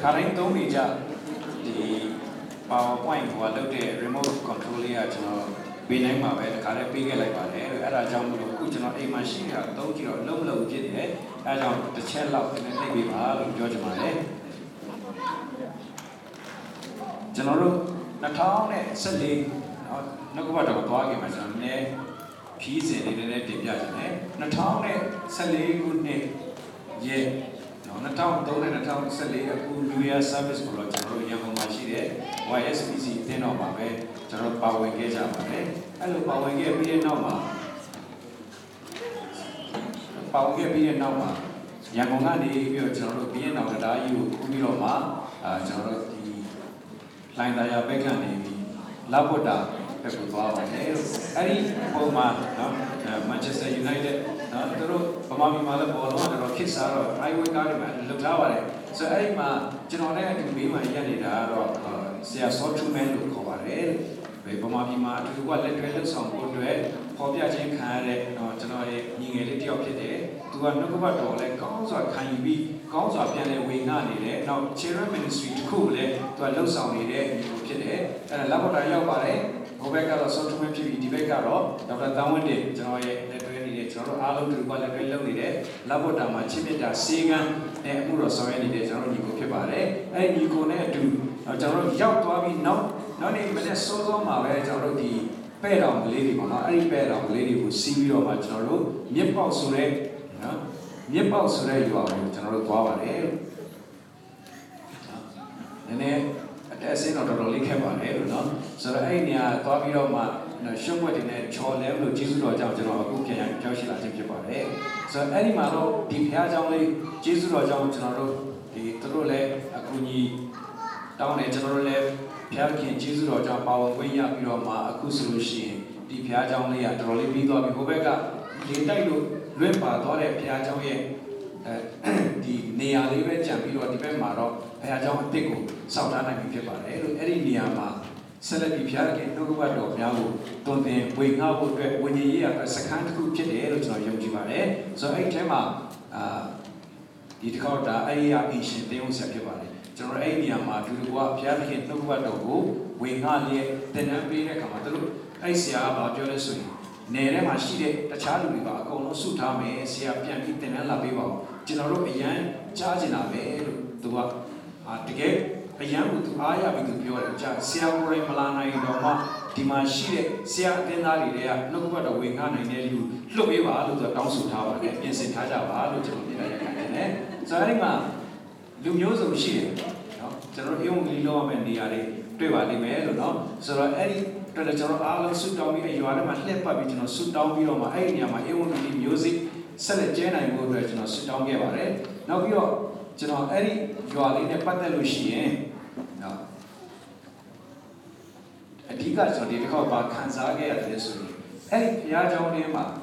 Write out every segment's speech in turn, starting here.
Karin told me that the PowerPoint was remote control. We named a carrot big like a jump with a machine, a donkey or low low jit, as on the chair lock and then we are George Malay. General Natal Sally, no matter what argument, peace in the native judge. Natal Sally good name, yea. Natal told Natal Sally a good real service for General Yamashire, YSPC, then of my way. General Power Engage up, hello Power Engage be a number. Power Engage be a number. Yamongani, your general being of the Dayu, Kumiroma, General Line Daya Began, Laboda, Pepper, Harry Bowman, Manchester United, the road, Pamami Malabo, the Kissar, Highway Garden, looked out. So Arima, General can be my Yanida or Siasotu men to cover. Bobima to what letters on board to it, Hobia Jim Carré, or Tanoe, Ningality of the day, to a Nukubato, like Gons or Kanybi, Gons or Piano Wingan, now Children Ministry to cool it, to a low sound in it, and a laboratory barre, Obeka or Sotomayor Debecaro, Dr. Dawande, Tanoe, the 28th, Alu to Guadalajara, Labota Machimita, Singer, and Muroso, any day, General Nikokebare, and you go there to General Yawami now. No name, but that's so my way out the pair of lady, not any pair of lady who see you or Majoro, Nepal Sure, Nepal Sure, you are General Power Air. And then that's it, not only came on air, no? So I near Taviroma, no show what in a chore level, Jesus or John General and Joshua Timber Air. So any malo, the Piaz only, Jesus or John General, the Trole, Akuni, down a general left. Pierkin Jesus or John Power Winya Piroma, a Kusushi, the Piajalia, Trolley Bigo, Hobeka, the Tayu, Rimpa, Dore, Piajawe, the Nea Livet, Champiro, the Bemaro, Piajan Tico, South Anamipa, Eriniama, Celebi Pierkin, Nogubado, Yago, don't they wake up when a year as a kind of kid, Eros or Yamjibare, so I came up, it called the Aya Ancient Deon Sakibare. General Amiama to the Guap Yarkin, look what the who, we are here, then I be a commodore. I see about your lesson. Nerema she, the child will go no sutame, see a pianki, then I love you. General Yan, charging a way to what? At the gate, a young to Aya with the pure charge, see a great Malana in Roma, Dimashi, see a denari there, look what the wing on and near you. Look, you are to the council tower, and say Tajaba, to the Nayaka. So Arima. Lumioso machine, General Yunglino and the Ari, Treva de Melo, so any traditional Alan suit down me, you are much left by Vigino suit down below my idea, my own music, sell a gen and go regional suit down Gavare. Now you are General Eddie, you are in a Patalushi. No. A Tigas or difficult about Kansaga at this week. Hey, Yajonema,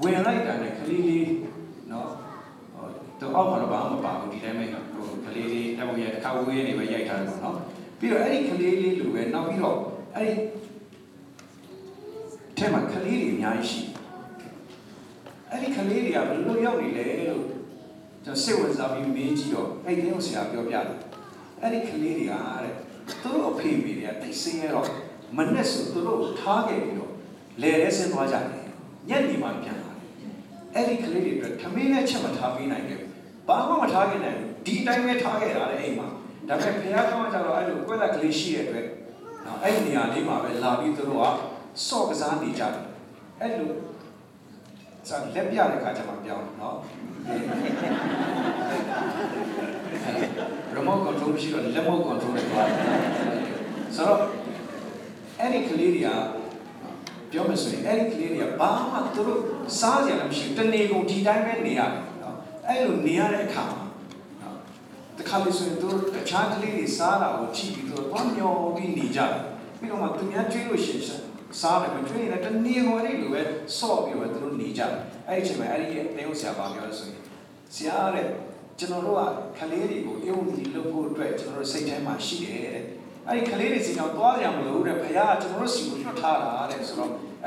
we are like a Kalili, no. The offer about the damage of Kalili, that we had Kawi and Yaka. Pure any Kalili, Luan, now we know. Any Tema Kalili, Yanshi. Any Kalili, I will know you. The sewers of you, Major, I don't see up your yard. Any Kalili are through a period, they sing it off. Manesu, through target you. Ladies and Wajani, Yanni, my piano. Any Kalili, Tamina Chamatavina. Bama Target, D Time Target are Ama. The Piaja, whether Clishier, now any Anima will love you to go up, so as Andy Jab. And look, some Lepia Katamapia, no? Remote control, she got Lemo control. So any Kalidia. Jomesley, Eric Lilia, Bama Turu, Sajan, Shifton Nego, T. Diamond Nia, Elunia Kama. The Kalisun Tur, the Chantley, Sara, or Chibi, to one your Nija. We don't want to be a Jewish. Sara between at the Neo Rilu, saw you at through Nija. HM, Eric, they also about your son. Siare, General Kaleri, you only look good, or say, Tamashi. I can see now, Boyam, Payat, Rossi, Tara, and so on.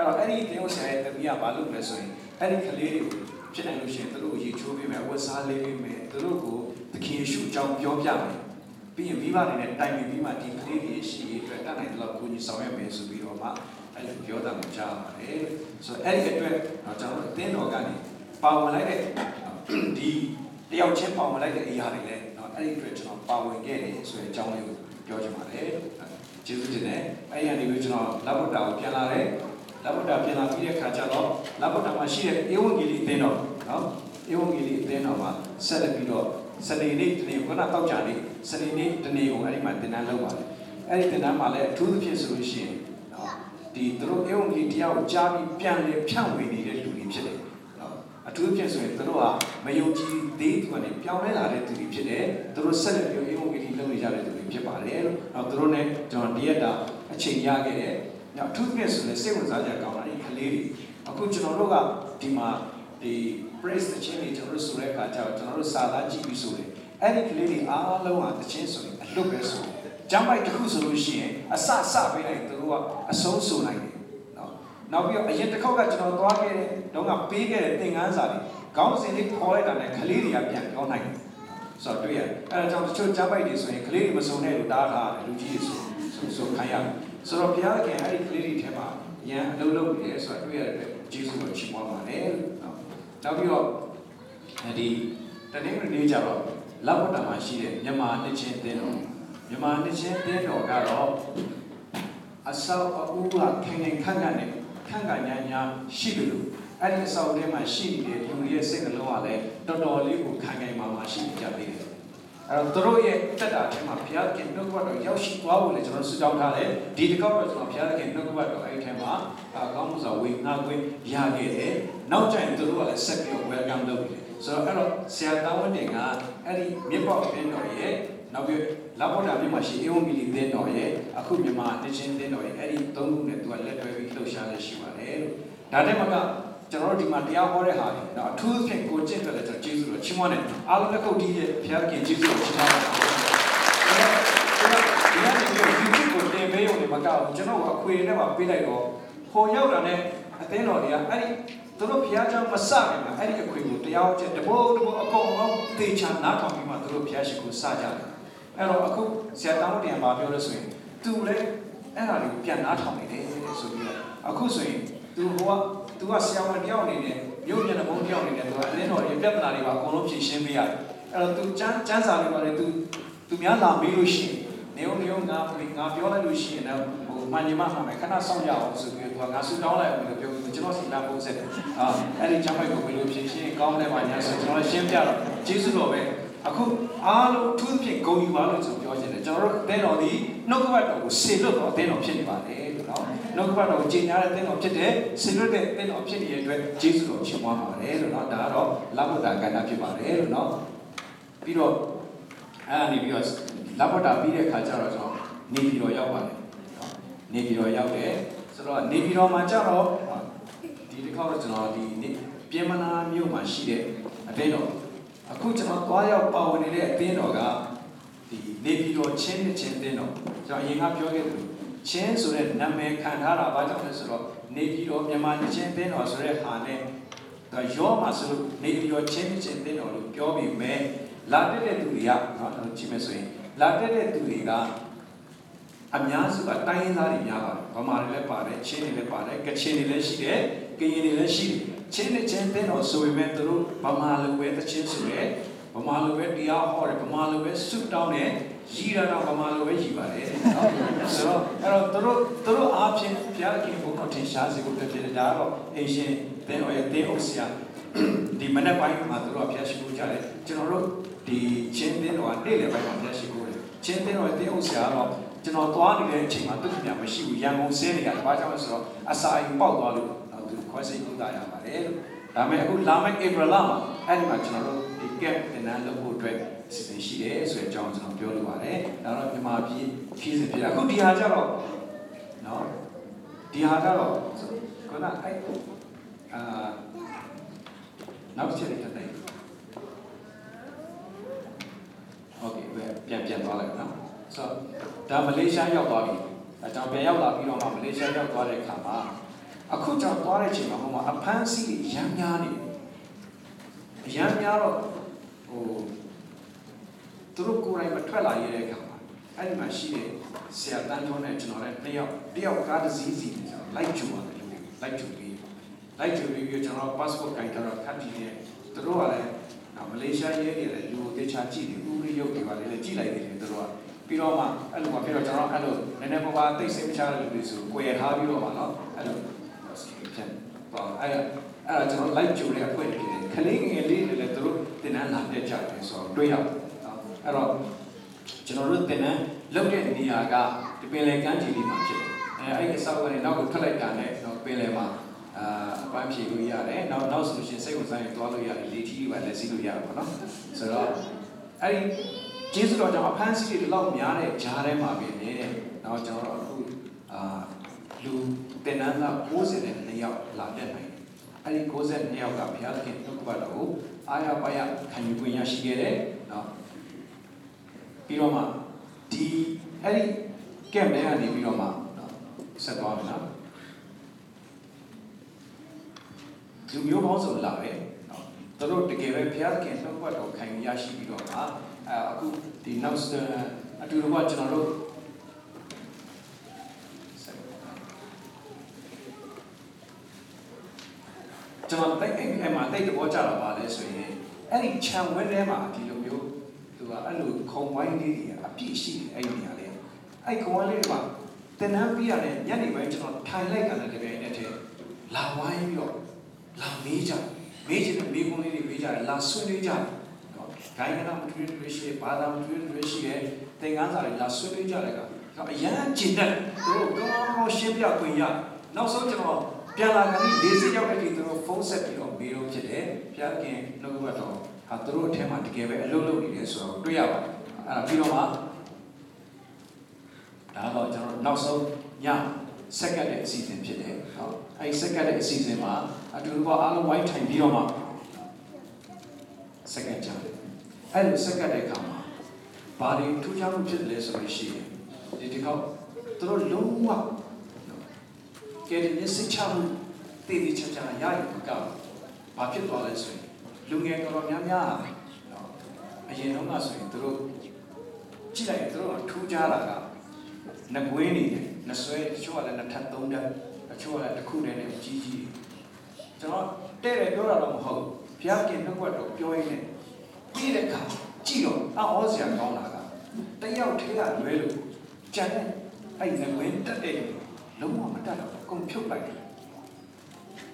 Aku cakap kuar je, aku mah apa sih yang ni orang, oh, teruk kurai betul lah ia lekang. Ada masih seakan tuan itu orang dia kata zizi, like cuma dia jangan pasport kita orang kaki dia teruk ada. Malaysia ye ada juga caci dia, uru dia juga ada cilai dia teruk. Piroma, alu apa piroma jangan alu, nenek bawa teh semacam alu bisu, kau yang habi lo malah alu. I don't like you, I quit. Killing a little, then I love the child. So, do you? I don't. General Tenant, look at Niaga, the Pele Ganji March. I guess I will not collect on it, no Pelema, Pamshi Luya, eh? No solution, say was I told you, Liti, but let's see Luya. So, I just got a fancy to love Miare, Jarema, now General Lu Tenana Pose and Niak Latin. I goes at Niaka Pial can look about Ayapaya can you win Yashigere? No. Piroma D. Harry came there and Piroma. Said Bobna. Do you also love it? The road to give a Pial can look about Kang Yashi Piroma. I could denounce the Adurwa General. Jangan tak emak tak dibawa jalan balik sini. Ini canggung emak di luar tu, alu kawan ini api sih ini ada. Aku kawan ini mah, tenang biar ni. Yang ni baik jangan Thailand kan ada baik ni je. Lawai biar, law meja ni mekun ini meja, lasun meja. Kaya kita mesti bersih, pada mesti bersih. Tengah hari lasun meja leka. Yang cinta, tu kalau siapa pun ya, nampak jangan. Piala kami desi jauh lagi terus faucet biru biru cede. Piala kami lagu baru, haturuh tema dikebel lalu ni dia suruh tu ya. Biru mah, dah bawa jangan nafsu. Yang second season cede. Aik second season mah, aduh bawa alu white time biru mah. Second jam, alu second ekam. Bari tu jam cede lepas bersih. Jadi kau terus luar. Kerana secara tiri cakap ya itu kau, bapit boleh suri, lungai kalau nyamnya, aje nunga suri terus, cilai terus, tu jalan kau, nak buat ni, nak suri, cuala nak tantang dah, cuala nak kuda ni, cici, jangan teri dolar mahal, biar kita nak buat dolar ni, tiri kau, cium, awak siapa kau nak kau, tayar teri belu, jangan, aje nak buat teri, lumba macam apa? Computer lagi,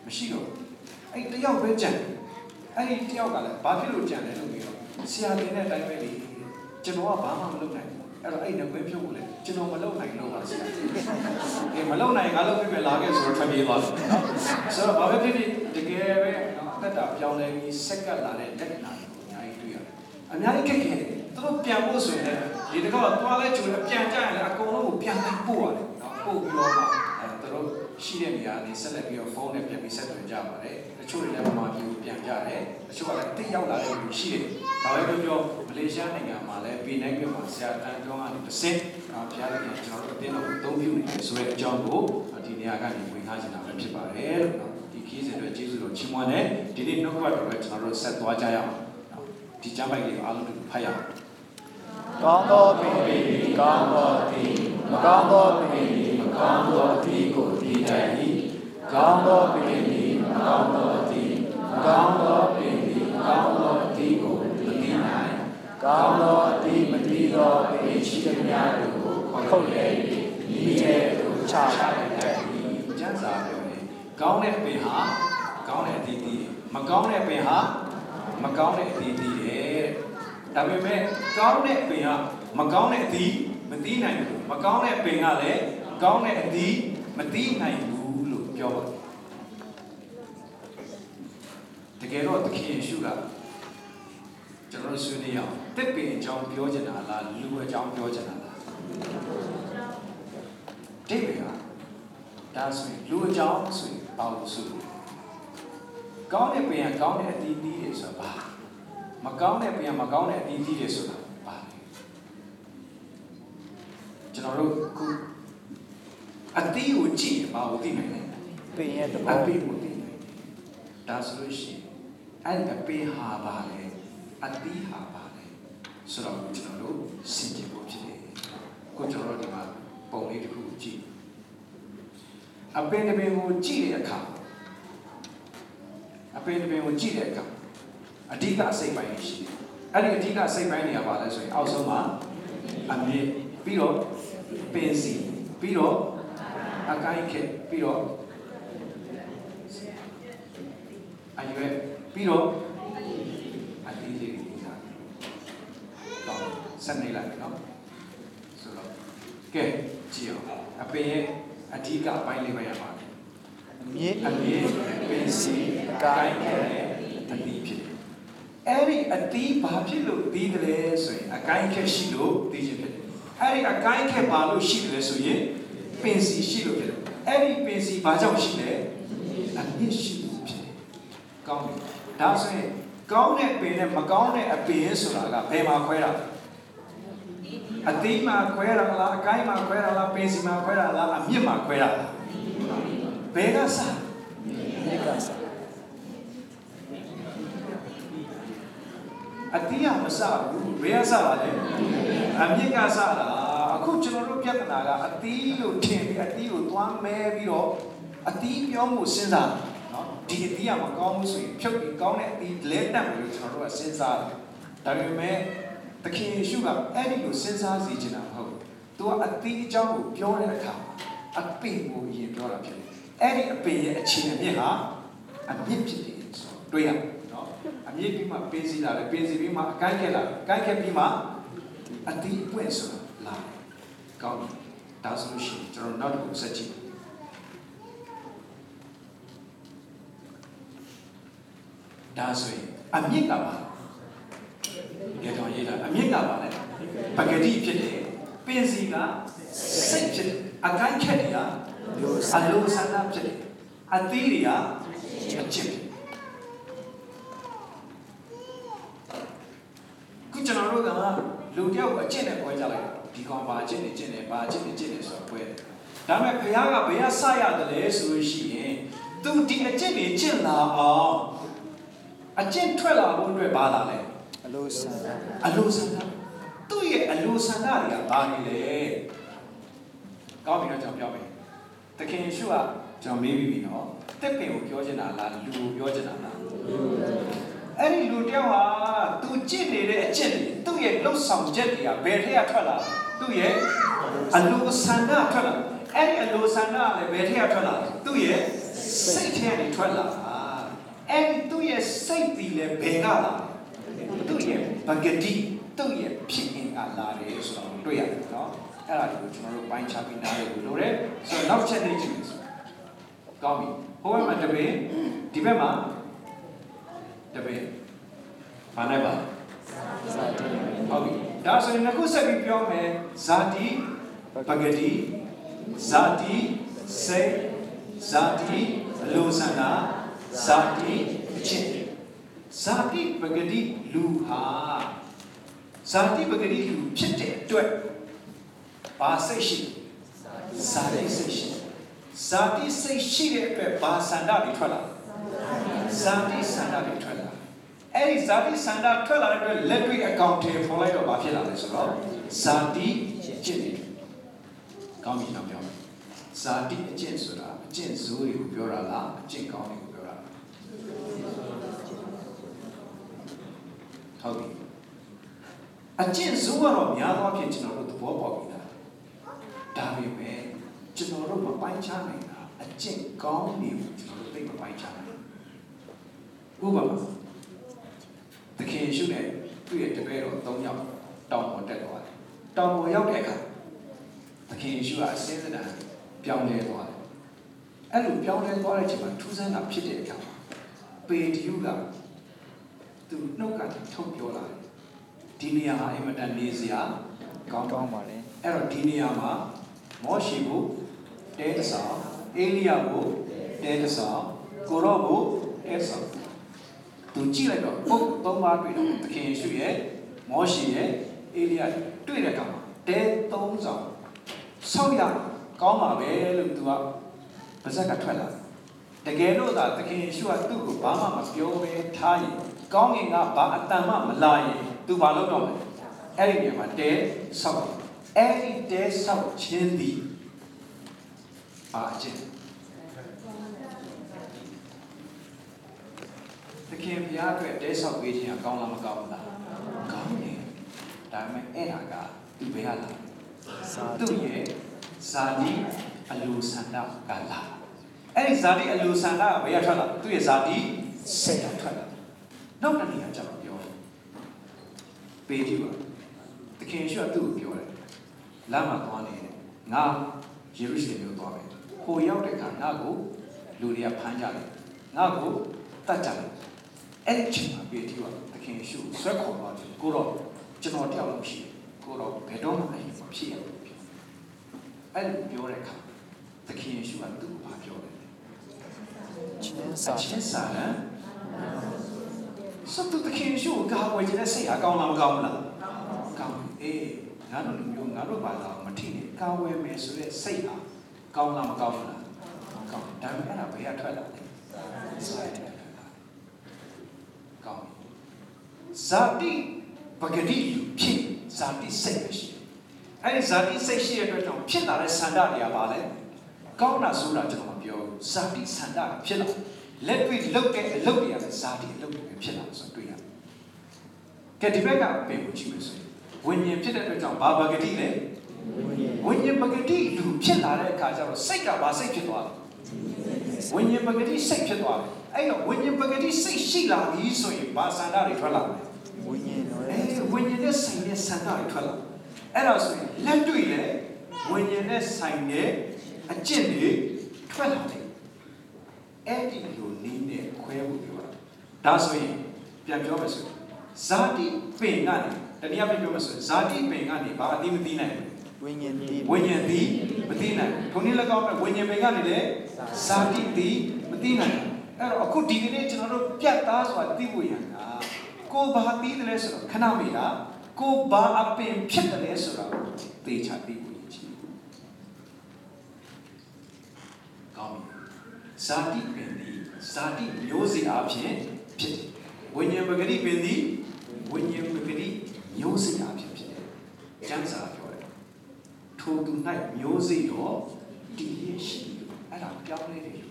macam itu. Aye, tu yang berjaya. Aye, tu yang kalau bahagian berjaya ni lumba. Siapa ni time ni? Jenama bahagian lumba. Kalau aye nak berjaya boleh. Jenama lumba siapa? Malu naik kalau kita lagi surat ni lah. So bahagian ni, dekai kita jauh lagi sekat lari dekat. Aye tu ya. Anak ni kekeh. Terus piang bosu ni. Jadi kalau tu ada cuma piang jangan aku orang piang ibu ni. Aku bilang. Siapa yang ni selebih yang phone ni pernah bisa terjawab ada, kecuali yang mahu pernah ada, kecuali tiada orang yang siapa. Kalau itu jauh Malaysia ni kan malah Penang ni Malaysia dan orang ni persen, tiada yang jauh betul betul view ni. So jauh, di ni agak ni bukan hanya nak cepat air, di kiri ada jisur cuma ni, di ni nak buat orang jauh satu aja yang, di jambai ni alam tu payah. Kamu pilih, kamu pilih. Kampoti kodi dahi, kampoti kodi nai, kampoti matido pechikanya tu kolei niye tu cahaya dahi. Jangan sahaja. Kau ne pihak, makau ne titi. Tapi kau ne pihak, makau ne titi, mati nai tu, makau ne pihak le. Kau nak di, mesti naik dulu, jawab. Terkejut, terkini juga. Jangan sunyiya. Tapi jangan biarkan ala, luar jangan biarkan ala. Tapi ya, dah sunyi, luar jangan sunyi, bau sunyi. Kau nak punya, kau nak di esok. Makau nak punya, makau nak di esok. Jangan lupa. Ati uji, bau ti mana? Peyat Api Uti Dasrushi and Api Habale at Pi Habale Surabutano City Botile Kutorodima Pony Huji Apenabehu Gileaka Apenabehu Gileaka Adika say by Ishi and Adika say by any of others also ma and Piro Pensi Piro Akaike Piro and you have Piro and Lily Sunday like no. So, okay, Gio, a pay a tea cup by Livayama. Me and me, Pensi, Kaike, the deep. Every a deep papillo, deedless, a kaike shido, digit. Every a kaike balu shitless, so ye, Pensi shido. Every Pensi bajam shile, and yes, she County. That's it. County pain and Macaune appears to Laga, Pema Quera. Atima Quera la, Kaima Quera la, Pensima Quera la, Mima Quera. Pegasa. Pegasa. Atia Masa, Reasa, Amiga Sala, Kuchuru Katanaga, Atio Tim, Atio Tuan Maviro, Atio Musinda. Dia makan musuh, cukup kau nak di lembang itu terlalu sensasi. Tapi mereka kini juga ada itu sensasi jenama. Tuh ati jauh pion lekam, api mui pion lekam. Ada api cina ni ha, api cina. Doya, api bima pensi bima kain bima ati pun so lah. Kau dah solusi terlalu nak saji. That's it. I'm here. Get on here. I'm here. Pagadi, Pensiga, Sitchin, Akankadia, Alosanapjali, Atheria, Chip. Kuchanaroga, Ludio, a chin and Poyala, Picon Bajin, Jenny, Bajin, Jenny, so where. Dame Piaga, Beasaya, the less wishy, do dear Jenny, Jenna. A gen twella would be badale. Alusana. Do ye alusana, badile? Coming at your The king sure, John maybe we know. Taking Yojana, Lu Yojana. Any Ludia, do gently a gently. Do ye lose some gently a beria twella? Do ye alusana twella? Any alusana, a beria twella? Do ye satanic twella? And do your safety le begala. Do your bagadi, do your picking at la is on do ya no? Tomorrow pine chopping now. So not challenging. Gommy. However, the way, Dibema, the way, Panaba. Gommy. That's in a goose of your man, Zati, Bagadi, Zati, say, Zati, Lozana. Zati Chin. Zati Bagadi Luha. Zati Bagadi Lu Chit Dwe. Baseshi. Zati Seshi. Zati Seshi Basanda Vitwala. Zati Sanda Vitwala. Any Zati Sanda Twella let me account here for later Bafila as well. Zati Chin. Come in, Zati Chin Sura, Chin Suri, Burala, Chin Kong. Hobby. A chin sewer of Yama kitchen or the Bob. Davy man, General Pine Charming, a chin gone new to the paper pine charming. Uber. The king should have created the bed of Tom Yam, Tom or Dead One. Tom or Yamaka. The king should have said that Pion Dead One. And Pion Dead One, Tusan up Pitted Cup. Paid you up. No cut Tokyo line. Dinia Imadanesia, Gongwale, Erodiniama, Moshibu, Densa, Eliabu, Densa, Gorobu, Densa. To Chile, book Tomato, the King Shuye, Moshi, Elia, Twinakama, Dead Tonzo. So young, Goma, Bell, Dua, Bazaka Twella, Santa any Zadi Alusana, we are trying to do a Zadi, say a trailer. Not only a job of your pay you. The king sure do pure. Lama Connie, now Jerusalem, who Yotaka, Nago, Luria Panjali, Nago, Tatan, any chimney pay you. The king shoe, circle, good old, General Telomshi, good old Pedoma, she and Yoreka. The king shoe and do pure. So to the king, you go away to say, I go on governor. Come, eh, none of you, none of my Martini, go away, Miss Say, go on governor. Come, damn, and we are twelve. Come, Sati, Bagadi, King, Sati says, and Sati says she had written Pinna Sandaria Valley. Governor Sura to your Sati Sanda Pillar. Let me look at a look at Sati, look at Pillars of Duya. Get the beggar, pay what you say. When you pit it on Baba Gadine, when you Bagadi, you Pillar, Kaja, Saka, Basakitwa. When you Bagadi, Sakitwa. I know when you Bagadi, say Sheila, he saw you Basandari Twala. When you just sing this Sandari Twala. And I say, let do it. When you just sing it, a jelly. Eddie, you need a queer with you. That's why Piajomas Zati Pingani, the Yapijomas Zati Pingani, but even the name. When you be Medina, Tonila government, when you began it, Zati be Medina. A good divination of Piatas or Tibuya. Go Bahati the lesson of Kanamia, go Bah up in Pit the lesson of the Chapin. Sati Pendi, Sati Yosi Abshin, Pit. When you're Bagadi Pendi, when you're Bagadi, Yosi Abshin Pit. Jams are for it. Told to night, Yosi or Dishi, and I'm young lady.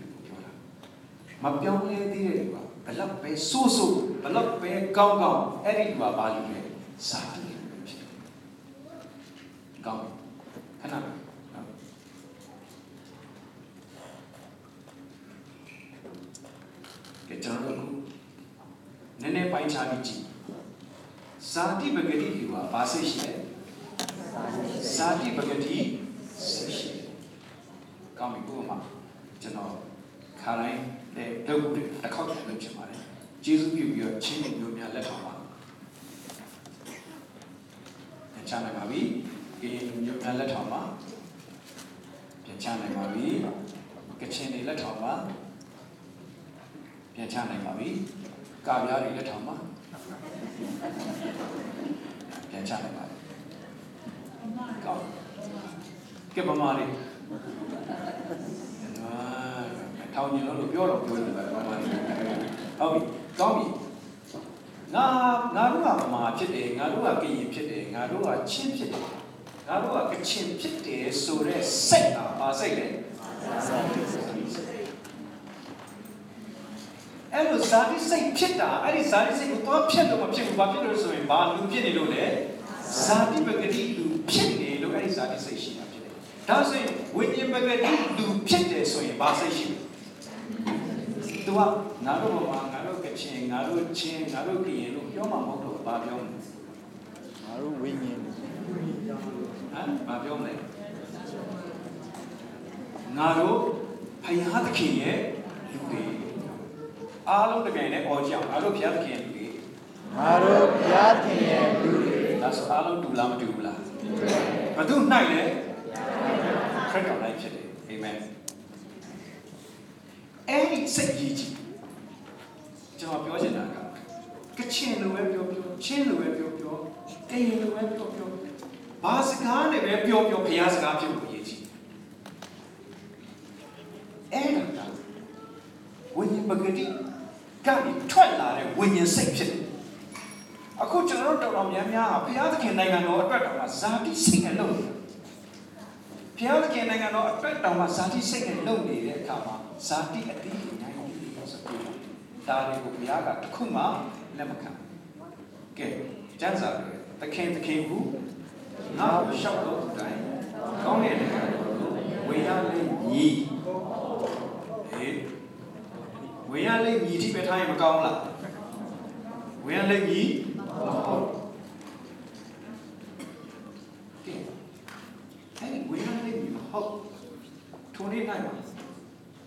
My young lady, a love pay so, a love pay gong, and it were value. Sati Gong. Nene Pai Chavichi Sati Bagadi, you are Basashi. Sati Bagadi, Sashi. Come, Goma, General Karain, they don't do a cocktail. Jesus, you are changing your letter. And Chana Mavi, in your letter. Chana Mavi, Kachini letter. Pianchana Mavi, Kaviari Latama. Pianchana Mavi. Come. Give a money. Town you know, Europe, you know, Tommy. Narua marching, Narua being pitting, Narua chimping, Narua chimping, so they set up as a I was say Pitta, I decided to say, Pop Pitta, popular so in Balu Pinidole, Sati Bagadi, Lu Pinid, Lu Elisati say she. Does it when you Bagadi, Lu Pitta, so in Basation? Do what? Naro, Naro, Kachin, Naro, Chin, Naro, Kien, Yomamoto, Babion. Naro, Winion, and Babion. Naro, Payatki, eh? All of the men or young, I look at him. That's all of Dulam Dula. But do night, eh? Amen. Any said ye. Job your Janaga. Kitchen web your chin web your tail web your Basicane web your Piazza. And မဂတိကံထွက်လာတဲ့ဝိညာဉ်စိတ်ဖြစ်တယ်အခုကျွန်တော်တို့တော်တော်များများဘုရားသခင်နိုင်ငံတော်အတွက်တော်မှာဇာတိစိတ်နဲ့လုပ်တယ်ဘုရားသခင်နိုင်ငံတော်အတွက်တော်မှာဇာတိစိတ်နဲ့လုပ်နေတဲ့အခါမှာဇာတိအတိအနိုင်ကိုပြောဆိုတယ်ဒါတွေကိုဘုရားကတစ်ခုမှလက်မခံကဲကျမ်းစာတွေသခင်သခင်ကိုငါ့ကိုရှောက်တော့တိုင်းကောင်းနေတဲ့နိုင်ငံတော်ကိုဝေရလေးညီဝေရလေးညီတိပဲထားရင်မကောင်းလားဝေရလေးညီအဲ့ဝေရလေးညီဟုတ်ထိုနေ့နိုင်ပါ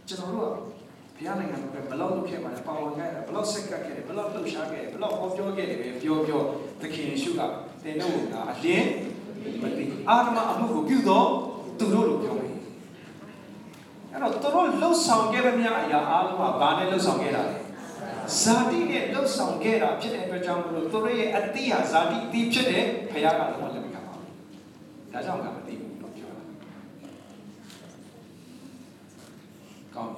ကျွန်တော်တို့ဘုရားနိုင်ငံတော်ကဘလောက်လုပ်ခဲ့ပါလဲပါဝင်ခဲ့တယ်ဘလောက်ဆက်ကပ်ခဲ့တယ်ဘလောက်လှုပ်ရှားခဲ့တယ်ဘလောက်ဟောပြောခဲ့တယ်ပဲပြောသခင်ယေရှုကသင်တို့ကအလင်းမသိအာရမအမှုကိုပြုသောသူတို့လို့ပြောတယ်အဲ့တော့သူတို့လှုပ်ဆောင်ခဲ့တဲ့များအရာအားလုံးကဘာနဲ့လှုပ်ဆောင်ခဲ့တာလဲဇာတိနဲ့လှုပ်ဆောင်ခဲ့တာဖြစ်တဲ့အတွက်ကြောင့်မလို့သူတို့ရဲ့အတိဟာဇာတိအတိဖြစ်တဲ့ဘုရားကတော့လက်မခံပါဘူးဒါကြောင့်ကမသိဘူးလို့ပြောတာကောင်း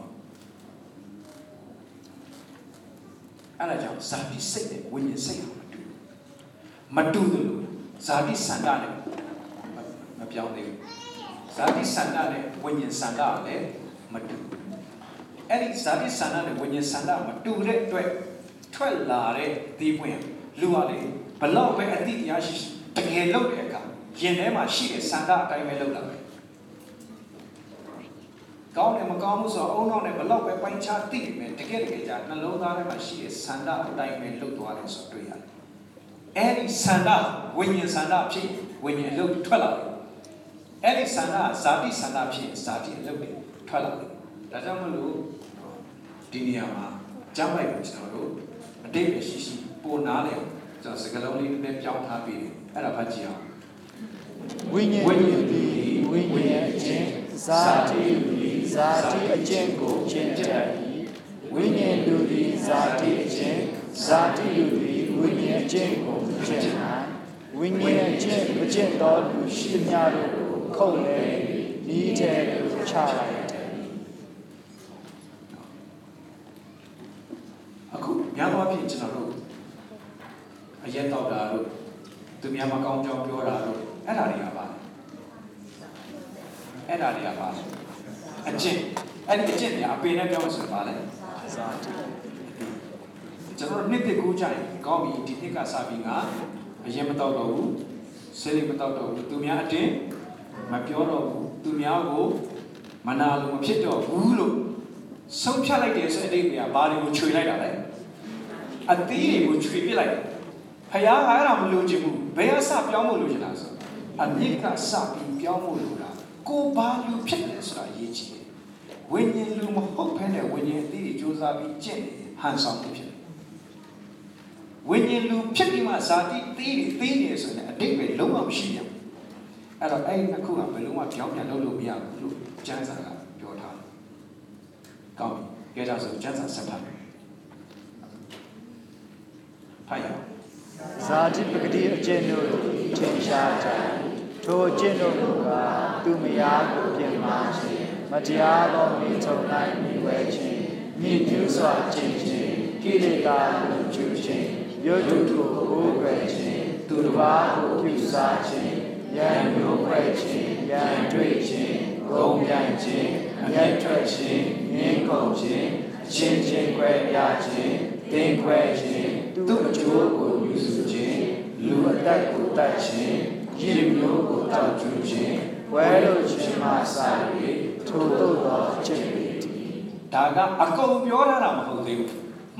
အဲ့ဒါကြောင့်ဇာတိစိတ်နဲ့ဝိညာဉ်စိတ်ဟာမတူတယ်လို့ဇာတိစန္ဒနဲ့မပြောင်းသေးဘူးဇာတိစန္ဒနဲ့ဝိညာဉ်စန္ဒလည်းမတူအဲ့ဒီဇာတိစန္ဒနဲ့ဝိညာဉ်စန္ဒမတူတဲ့အတွက်ထွက်လာတဲ့ဒီပွင့်လူကလေဘလောက်ပဲအတိတရားရှိတကယ်လုပ်တဲ့အခါရင်ထဲမှာရှိတဲ့စန္ဒအတိုင်းပဲလုပ်လာတယ်ကောင်းတယ်မကောင်းဘူးဆိုတော့အုံနောက်နဲ့ဘလောက်ပဲပိုင်းခြားသိမယ်တကယ်ကြာနှလုံးသားထဲမှာရှိတဲ့စန္ဒအတိုင်းပဲလုပ်သွားတယ်ဆိုတွေ့ရတယ်အဲ့ဒီစန္ဒဝိညာဉ်စန္ဒဖြစ်ဝိညာဉ်အလုပ်ထွက်လာတယ်အဲ့ဒီစန္ဒဇာတိစန္ဒဖြစ်ဇာတိအလုပ်ထွက်လာတယ်ဒါကြောင့်မလို့ဒီနေရာမှာကြားလိုက်လို့ကျွန်တော်တို့အတိတ်ပဲရှိရှိပုံနာလဲကျွန်တော်စကားလုံးလေးနဲ့ပြောင်းထားပြီးတယ်အဲ့ဒါဖတ်ကြည့်အောင်ဝိညာဉ်ဒီဝိညာဉ်အချင်းဇာတိလူဒီဇာတိအချင်းကိုကျင့်ကြတယ်ဝိညာဉ်လူဒီဇာတိအချင်းဇာတိလူဒီဝိညာဉ်အကျင့်ကိုကျင့်တာဝိညာဉ်အကျင့်မကျင့်တော်လူရှိများတို့ကိုခုန်လဲဤတဲ့ကိုချလိုက်တယ်အခုများသောအားဖြင့်ကျွန်တော်တို့အရက်တော့တာတို့သူများမကောင်းကြောင်းပြောတာတို့အဲ့ဒါတွေကပါအကျင့်အဲ့ဒီအကျင့်ကအပင်နဲ့ပြောလို့ဆိုပါလေဇာတိကျွန်တော်နှစ်သိကူးကြရင်ကောင်းပြီဒီနှစ်ကစပြီးကအရင်မတော့တော့ဘူးဆယ်လေးမတော့တော့ဘူးသူများအတင်းမပြောတော့ဘူးသူများကိုမနာလို့မဖြစ်တော့ဘူးလို့ဆုံးဖြတ်လိုက်တယ်ဆိုအတိတ်ကဘာတွေကိုခြွေလိုက်တာလဲအသီးတွေကိုခြွေပစ်လိုက်တယ်ဖယားအားရမလို့ချင်ဘူးဘယ်အစပြောင်းဖို့လိုချင်တာဆိုအမြင့်ကစပြီးပြောင်းဖို့လိုတာကိုဘာလို့ဖြစ်လဲဆိုတာအရေးကြီးတယ်ဝိညာဉ်လူမဟုတ်ဘဲနဲ့ဝိညာဉ်အသီးတွေစူးစမ်းပြီးကျင့်ဟန်ဆောင်ဖြစ်တယ်ဝိညာဉ်လူဖြစ်ပြီးမှဇာတိသေးနေဆိုရင်အတိတ်ပဲလုံးဝမရှိပြန်ဘူးအဲ့တော့အဲ့ဒီနှစ်ခုကဘယ်လုံးဝကြောင်းပြန်လို့မရဘူးလို့ကျမ်းစာကပြောထားတယ်။ကောင်းပြီကြည့်ကြဆိုကျမ်းစာဆက်ပါမယ်။ဖိုင်ရဇာတိပဂတိအကျင့်တို့ထင်ရှားကြ။ထိုအကျင့်တို့ကသူမယားကိုပြင်ပါခြင်းမတရားသောမိထုံတိုင်းမိဝဲခြင်းမြင့်ကျူးစွာကျင့်ခြင်းကိလေသာကိုကျူးခြင်းရုပ်တုကိုကိုယ်ပဲခြင်းသူတစ်ပါးကိုပြုစားခြင်းယံမျိုးပဲခြင်းယံတွေ့ခြင်းဂုဏ်ပြန်ခြင်းအမျက်ထွက်ခြင်းငင်းကုန်ခြင်းအချင်းချင်းကွဲပြားခြင်းတင်ခွဲခြင်းသူ့အကျိုးကိုယူဆခြင်းလူအသက်ကိုတတ်ခြင်းရည်မျိုးကိုတောက်ကျူးခြင်းဝဲလို့ခြင်းမှစ၍ထို့သောအကျင့်တွေတည်ဒါကအကုန်ပြောရတာမဟုတ်သေးဘူး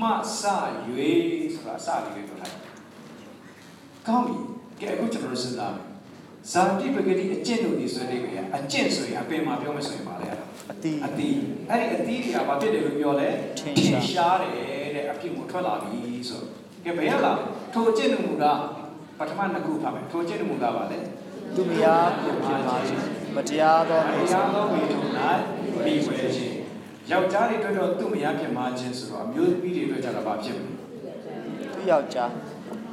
မှစ၍ဆိုတာစပြီးပြောလိုက်။ကောင်းပြီ။ကဲအခုကျွန်တော်စဉ်းစားမယ်။ဇာတိပဂတိအကျင့်တို့ဒီဆိုတဲ့ကိအကျင့်ဆိုရင်အပင်မှာပြောမယ်ဆိုရင်ပါလေ။အတိအဲ့ဒီအတိတွေကဘာဖြစ်တယ်လို့ပြောလဲ။ထင်ရှားတယ်တဲ့အဖြစ်ကိုထွက်လာပြီဆို။ကဲဘယ်ရလား။ထိုအကျင့်တို့မူကပထမနှစ်ခုဖတ်မယ်။ထိုအကျင့်တို့မူကပါလေ။သူမယားပြုဖြစ်ပါခြင်း။မတရားသောမိထုံ၌မိဝဲခြင်းယောက်ျားတွေအတွက်တော့သူ့မယားဖြစ်မှာခြင်းဆိုတော့အမျိုးသမီးတွေအတွက်ကြတာဘာဖြစ်မလဲသူယောက်ျား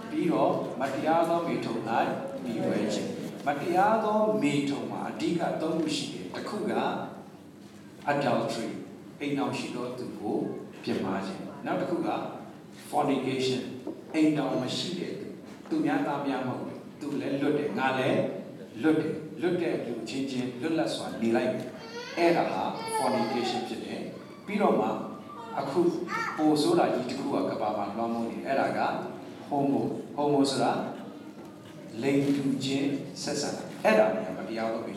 ပြီးတော့မတရားသောမိထုံတိုင်းပြီးဝဲခြင်းမတရားသောမိထုံမှာအဓိကသုံးခုရှိတယ်တစ်ခုက adultery အိမ်အောင်ရှိသောသူကို ဖြစ်ပါစေ။နောက်တစ်ခုက fornication အိမ်တော်မရှိတဲ့သူများသားပြမဟုတ်သူလည်းလွတ်တယ်ငါလည်းလွတ်တယ်လွတ်တဲ့လူချင်းချင်းလွတ်လပ်စွာနေလိုက်အဲ့ဒါဟာ fornication ဖြစ်တယ်ပြီးတော့မှအခုပိုဆိုးတာကြီးတစ်ခုကကဘာမှာလွှမ်းမိုးနေအဲ့ဒါက homo ဆိုတာလိင်တူချင်းဆက်ဆံအဲ့ဒါလည်းမတရားတော့ဘူး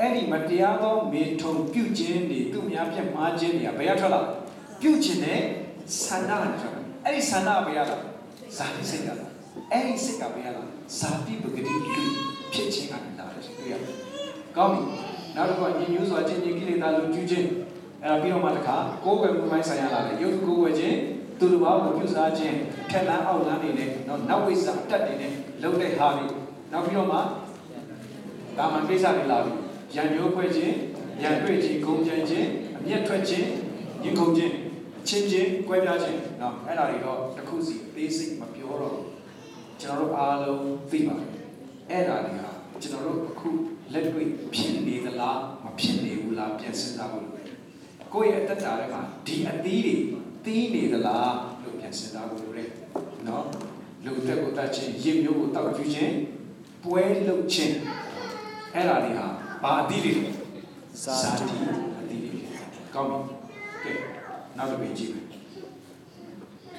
အဲ့ဒီမတရားသောမေထုံပြုခြင်းတွေသူများပြမှားခြင်းတွေကဘယ်ရထွက်လာပြုခြင်းနဲ့ဆန္ဒနဲ့ထွက်အဲ့ဒီဆန္ဒဘယ်ရလာဇာတိစိတ်ကလာအဲ့ဒီစိတ်ကဘယ်ရလာဇာတိပဂတိလူဖြစ်ခြင်းကလာတယ်ဆိုရကောင်းပြီနောက်တစ်ခုကညီညွတ်စွာခြင်းညီကိလေသာလူကျူးခြင်းအဲ့ပြီးတော့မှတစ်ခါကိုယ်ဝယ်မှုပိုင်းဆိုင်ရာလာတယ်ယုတ်ကိုယ်ဝယ်ခြင်းသူတို့ဘာကိုပြုစားခြင်းထက်လန်းအောက်လန်းနေတဲ့နောက်ဝိဇ္ဇာတက်နေတဲ့လုံတဲ့ဟာတွေနောက်ပြီးတော့မှဒါမှကိစ္စတွေလာပြီရံရိုးခွဲခြင်းရံတွေ့ခြင်းဂုံကြံခြင်းအမျက်ထွက်ခြင်းညှဉ်းခုံခြင်းချင်းချင်းကွဲပြားခြင်းเนาะအဲ့ဒါတွေတော့တစ်ခုစီသေးစိတ်မပြောတော့ကျွန်တော်တို့အားလုံးသိပါတယ်အဲ့ဒါတွေကကျွန်တော်တို့အခုလက်တွေ့ဖြစ်နေသလားမဖြစ်နေဘူးလားပြန်စဉ်းစားဖို့လိုတယ်ကိုယ့်ရဲ့အတ္တထဲမှာဒီအသီးတွေသိနေသလားလို့ပြန်စဉ်းစားဖို့လိုတယ်เนาะလူတက်ကိုတတ်ခြင်းရစ်မျိုးကိုတောက်ကျူးခြင်းပွဲလုပ်ခြင်းအဲ့ဒါတွေဟာဘာအသီးတွေဇာတိအသီးတွေကောင်းပြီကဲနောက်တစ်ပြင်ကြည့်မယ်။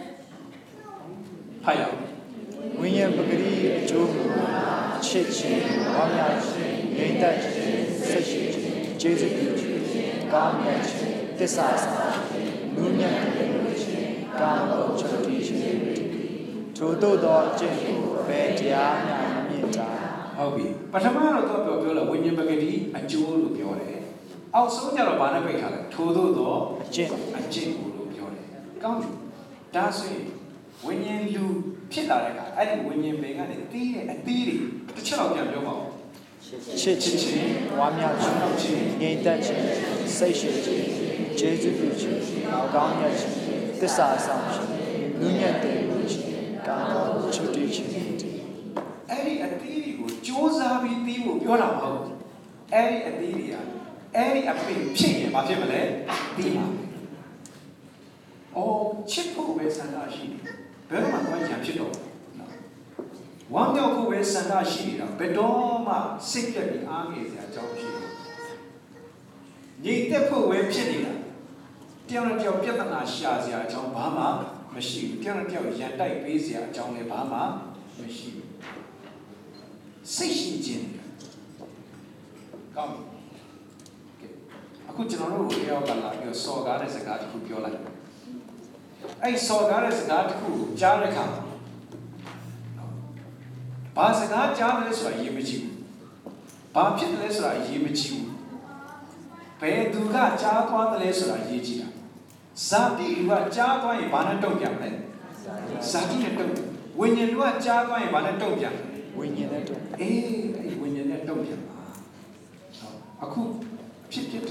ဟာရဝိညာဉ်ပဂရိအကျိုးကိုချစ်ခြင်းဝါမျှခြင်းငြိမ့်သက်ခြင်းဆက်ရှိခြင်းကျေးဇူးပြုခြင်းကောင်းမြတ်ခြင်းသစ္စာဆောင်ခြင်းနုညံ့ခြင်းကောင်းသောချမ်းသာခြင်းထို့သို့သောအကျင့်ကိုဘယ်တရားမှမမြင်တာဟုတ်ပြီပထမတော့ပြောလို့ဝိညာဉ်ပဂရိအကျိုးလို့ပြောတယ်အောက်ဆုံးကျတော့ဘာနဲ့ပိတ်ထားလဲထို့သို့သောအကျင့်ကိုလို့ပြောတယ်။ကောင်းပြီ။ဒါဆိုရင်ဝိညာဉ်လူဖြစ်လာတဲ့အခါအဲ့ဒီဝိညာဉ်ပင်ကနေတီးတဲ့အသီးတွေတစ်ချက်တော့ပြန်ပြောပါဦး။ချစ်ခြင်း၊ဝါမျှခြင်း၊ငြိမ်သက်ခြင်း၊စိတ်ရှိခြင်း၊ကျေးဇူးပြုခြင်း၊ကောင်းမြတ်ခြင်း၊သစ္စာဆောင်ခြင်း၊နုညံ့တဲ့ခြင်း၊ကောင်းသောချစ်တဲ့ခြင်း။အဲ့ဒီအသီးတွေကိုစူးစမ်းပြီးတီးဖို့ပြောတာမဟုတ်ဘူး။အဲ့ဒီအသီးတွေဟာအဲ့ဒီအပင်ဖြစ်ရင်ဘာဖြစ်မလဲဒီမှာအော်ချစ်ဖို့ပဲဆန္ဒရှိတယ်ဘယ်မှာမှရံဖြစ်တော့နော်ဝမ်းမြောက်ဖို့ပဲဆန္ဒရှိနေတာဘယ်တော့မှစိတ်ပြက်ပြီးအားငယ်စရာအကြောင်းရှိတယ်ညီတက်ဖို့ပဲဖြစ်နေတာတယောက်နဲ့တယောက်ပြဿနာရှာစရာအကြောင်းဘာမှမရှိဘူးတယောက်နဲ့တယောက်ရံတိုက်ပေးစရာအကြောင်းလည်းဘာမှမရှိဘူးစိတ်ရှိခြင်းကောင်းအခုကျွန်တော်တို့ပြောပါလားပြောစော်ကားတဲ့စကားတစ်ခုပြောလိုက်အဲ့စော်ကားတဲ့စကားတစ်ခုကြားရခါဘာစကားကြားတယ်ဆိုတာအရေးမကြီးဘူးဘာဖြစ်တယ်လဲဆိုတာအရေးမကြီးဘူးဘယ်သူကကြားသွားတယ်လဲဆိုတာအရေးကြီးတာဇာတိလူကကြားသွားရင်ဘာနဲ့တုံ့ပြန်လဲဇာတိနဲ့တုံ့ဝိညာဉ်လူကကြားသွားရင်ဘာနဲ့တုံ့ပြန်ဝိညာဉ်နဲ့တုံ့အေးအဲ့ဝိညာဉ်နဲ့တုံ့ပြန်ပါအခုဖြစ်တယ်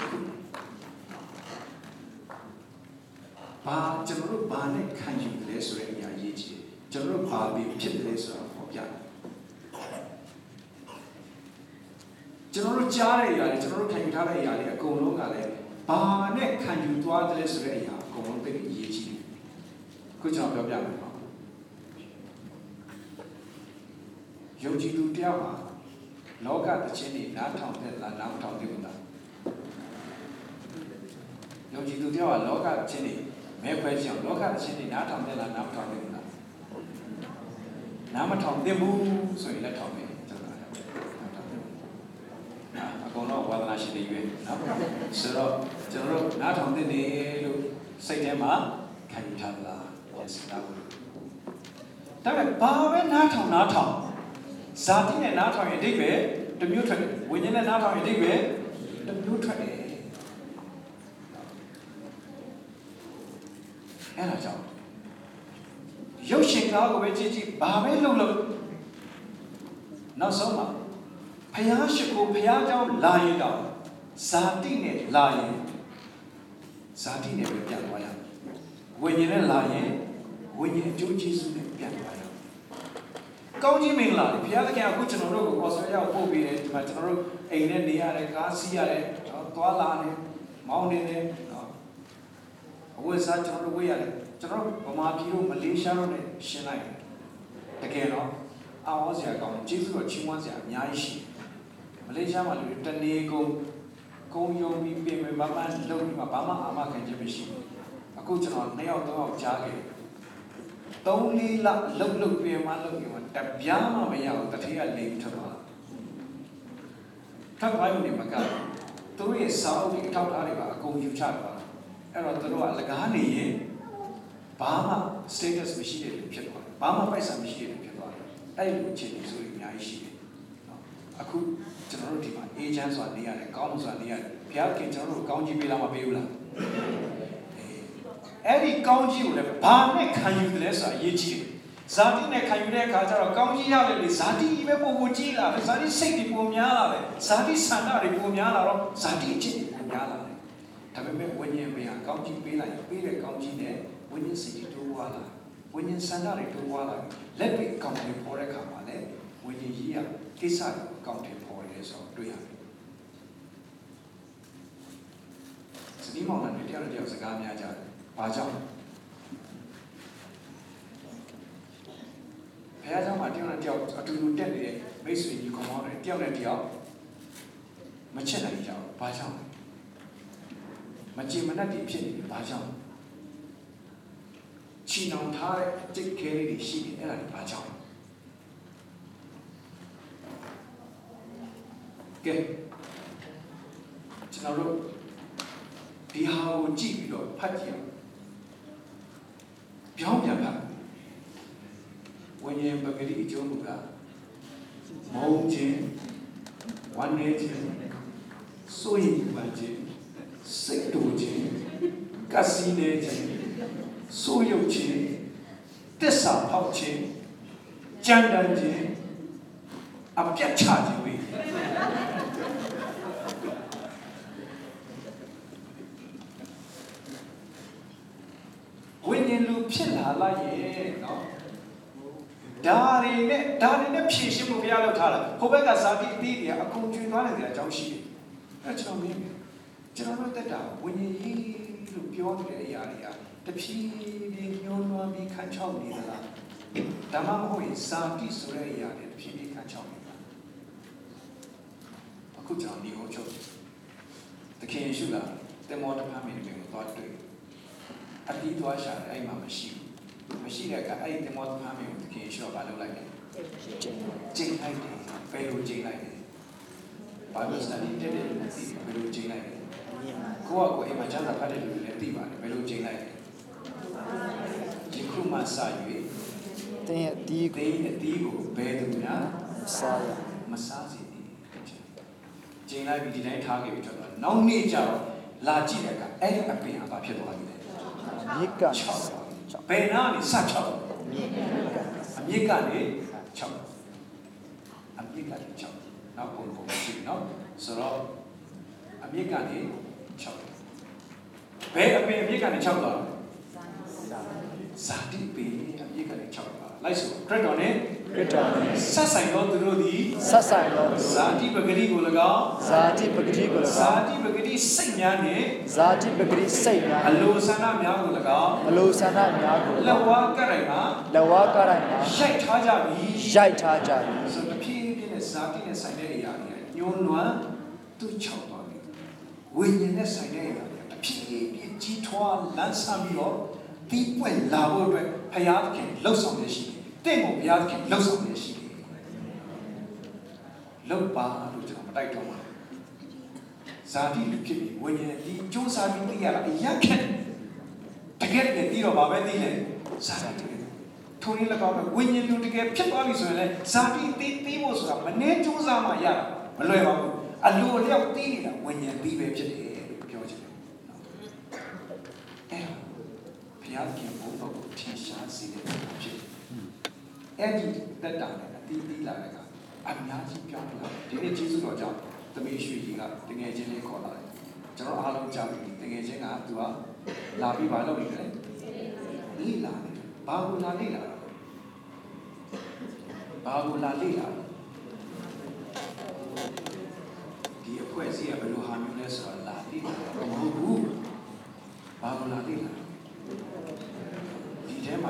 ဘာကျွန်တော်ဘာနဲ့ခံယူလဲဆိုတဲ့အရာရေးကြည့်ကျွန်တော်ဘာပြီးဖြစ်တယ်ဆိုတာပေါ်ပြတယ်ကျွန်တော်ကြားတဲ့အရာတွေကျွန်တော်ခံယူထားတဲ့အရာတွေအကုန်လုံးကလည်းဘာနဲ့ခံယူသွားတယ်ဆိုတဲ့အရာအကုန်လုံးသိရေးကြည့်ခုကျွန်တော်ပြောပြမယ်ပေါ့ယုံကြည်သူတရားမှာလောကတစ်ခြင်းတွေနားထောင်တဲ့လားနားထောင်တဲ့ဘူးလားယုံကြည်သူတရားကလောကချင်းနေမဲခွဲချင်လောကချင်းနေနားထောင်တယ်လားနားမထောင်ဘူးလားနားမထောင်သင့်ဘူးဆိုရင်လက်ထောင်တယ်ကျွန်တော်အကုန်လုံးဝါဒနာရှိတဲ့ရွေးနော်ဆိုတော့ကျွန်တော်နားထောင်သင့်တယ်လို့စိတ်ထဲမှာခံယူထားသလားစဉ်းစားဖို့ဒါပေမဲ့ဘာပဲနားထောင်ဇာတိနဲ့နားထောင်ရင်အဓိပ္ပာယ်တစ်မျိုးထွက်တယ်ဝိညာဉ်နဲ့နားထောင်ရင်အဓိပ္ပာယ်တစ်မျိုးထွက်တယ်အဲ့ဒါကြောင့်ရုပ်ရှင်ကားကိုပဲကြည့်ဘာပဲလုပ်နောက်ဆုံးမှာဘုရားရှိခိုးဘုရားကြောင့်လာရင်တော့ဇာတိနဲ့လာရင်ဇာတိနဲ့ပဲပြန်သွားရဝိညာဉ်နဲ့လာရင်ဝိညာဉ်အကျိုးကျေးဇူးနဲ့ပြန်သွားရကောင်းကြီးမင်္ဂလာဘုရားသခင်အခုကျွန်တော်တို့ကိုအော်စတြေးလျပို့ပေးတယ်ဒီမှာကျွန်တော်တို့အိမ်နဲ့နေရတယ်ကားစီးရတယ်သွားလာတယ်မောင်းနေတယ်အ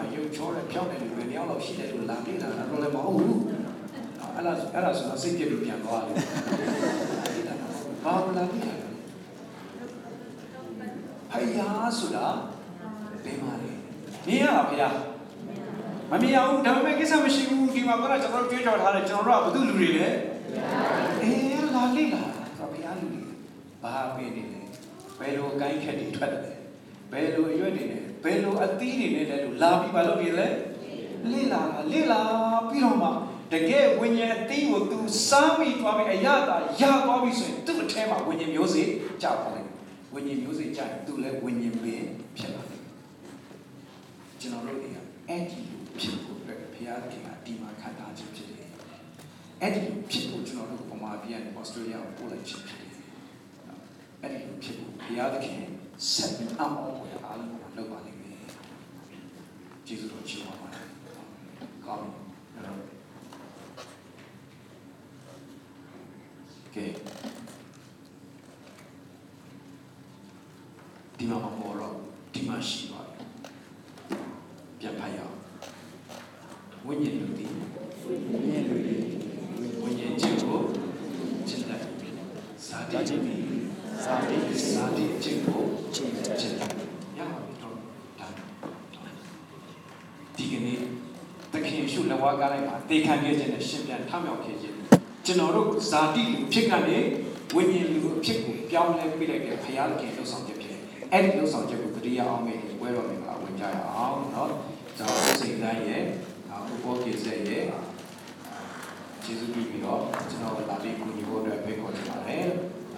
嘛，要坐嚟漂嚟嚟，你老師嚟難啲啦，落嚟冇糊，一拉上識啲亂人話，冇難啲啊，係呀，算啦，你話你，你啊，係呀，媽咪啊，我頭尾幾時咪試過見話嗰陣，我追咗下嚟，我話唔到亂咧，誒難啲啦，我俾阿亂，把俾你咧，俾到間劇點出嚟？Belu itu ni, belu ati ni lelu, lapi balu ni lelu, piroma. Degi punya ati waktu sami kami ayat, ayat kami sini tu tema punya music cakap, punya music cakap tu le punya band pelajar. Jenama dia, ati pelajar pelajar kita di mana dah pelajar, ati pelajar jenama pemahaman Australia boleh pelajar, ati pelajar pelajar. Set an all the island of nobody. Jesus, what you want? Come. Okay. Dimamoro, Dimashiva. Yapaya. When you do when you do Sadi Jimbo, the King should have Wagarama. They can get in a ship and Tamil kitchen. General Sadi, Picane, when you pick, young lady, Payaki, or something. And those on Jacob, are made well of it, which I am not. So I'll say that yet. I'll work is a year. Jesus, give me up. General Ladi, when you go to a big one.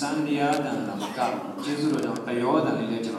Sunday, and Jesus, the Yoda, and